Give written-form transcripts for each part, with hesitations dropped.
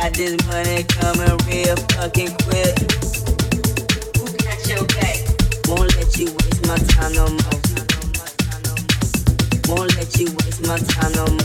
Got this money coming real fucking quick. Who got your back? Won't let you waste my time no more. Won't let you waste my time no more.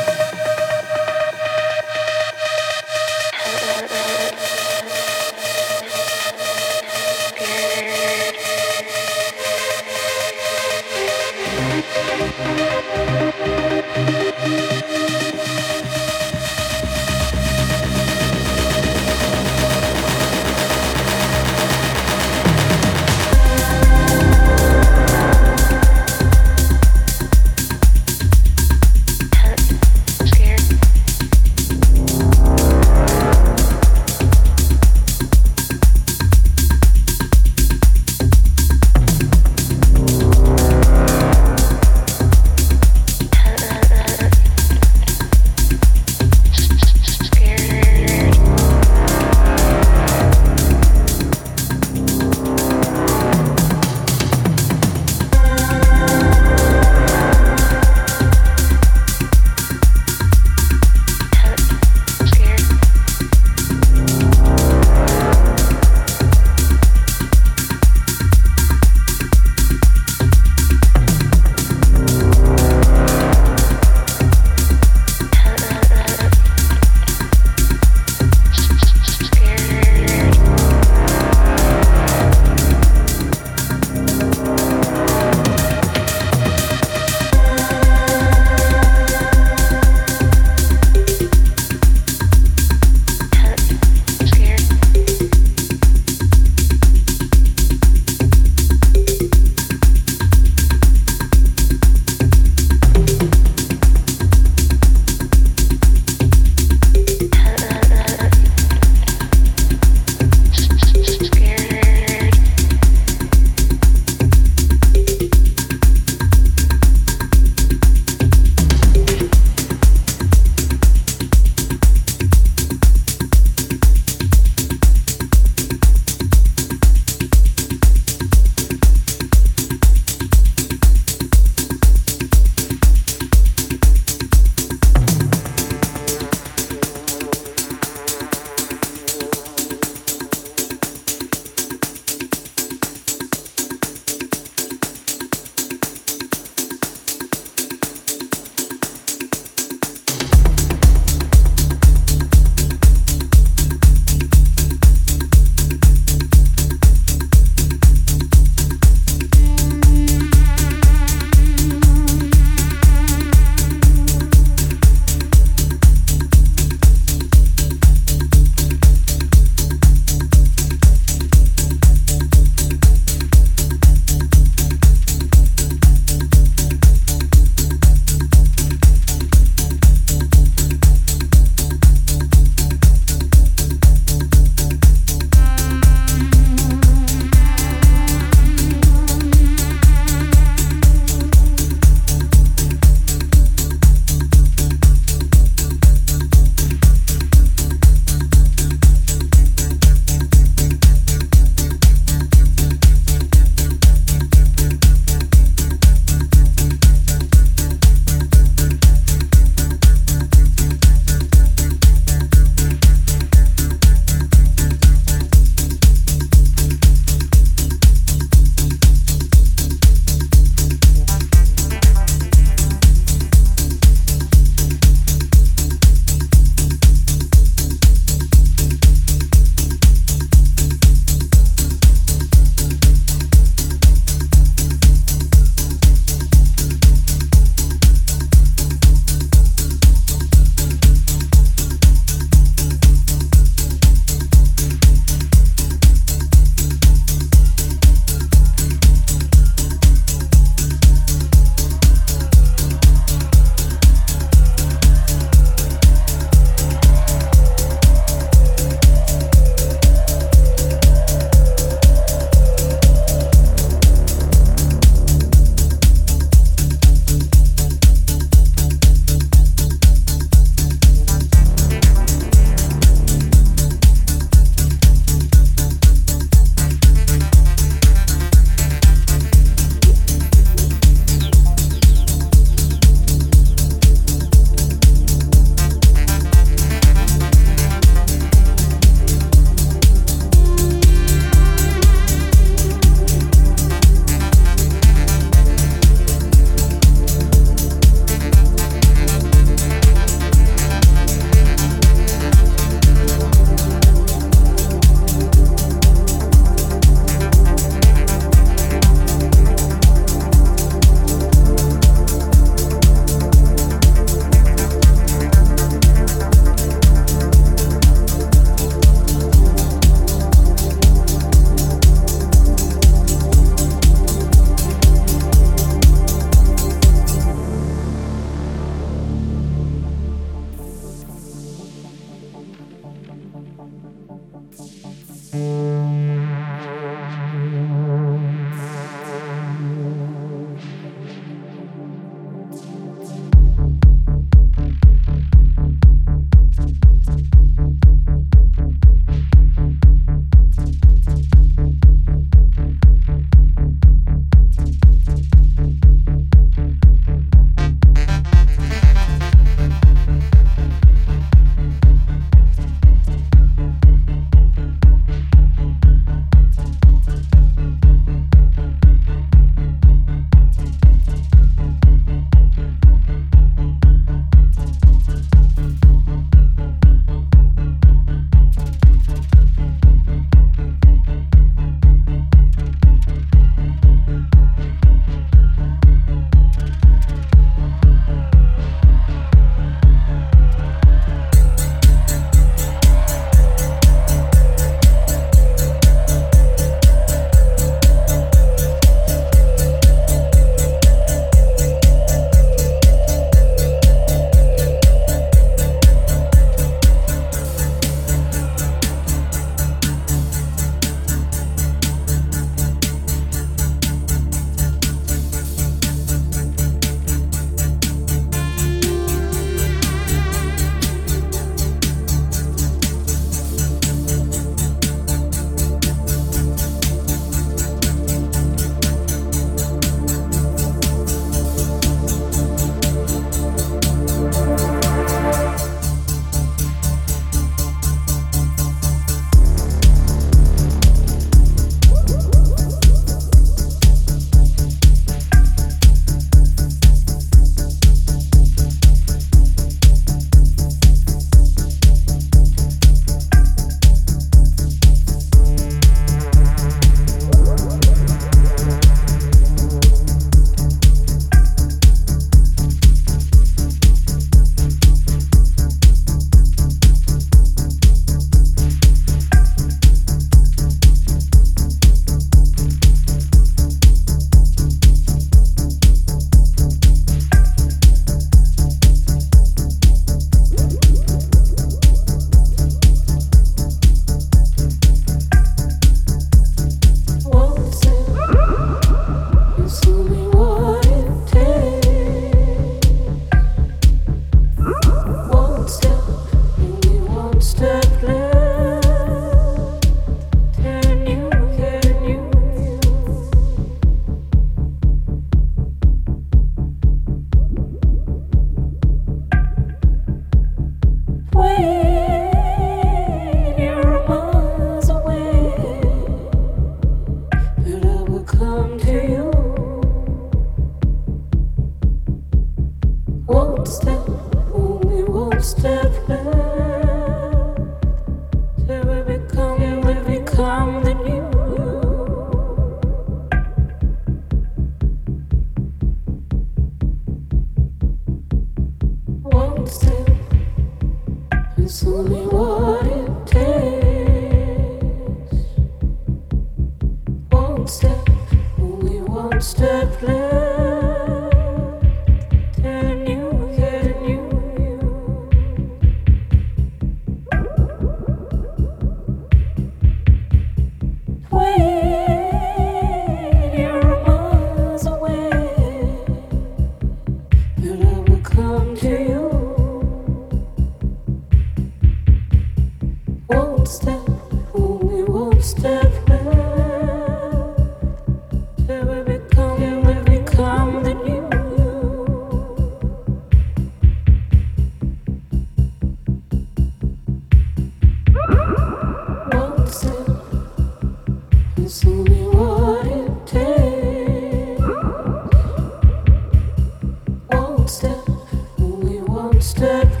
Step.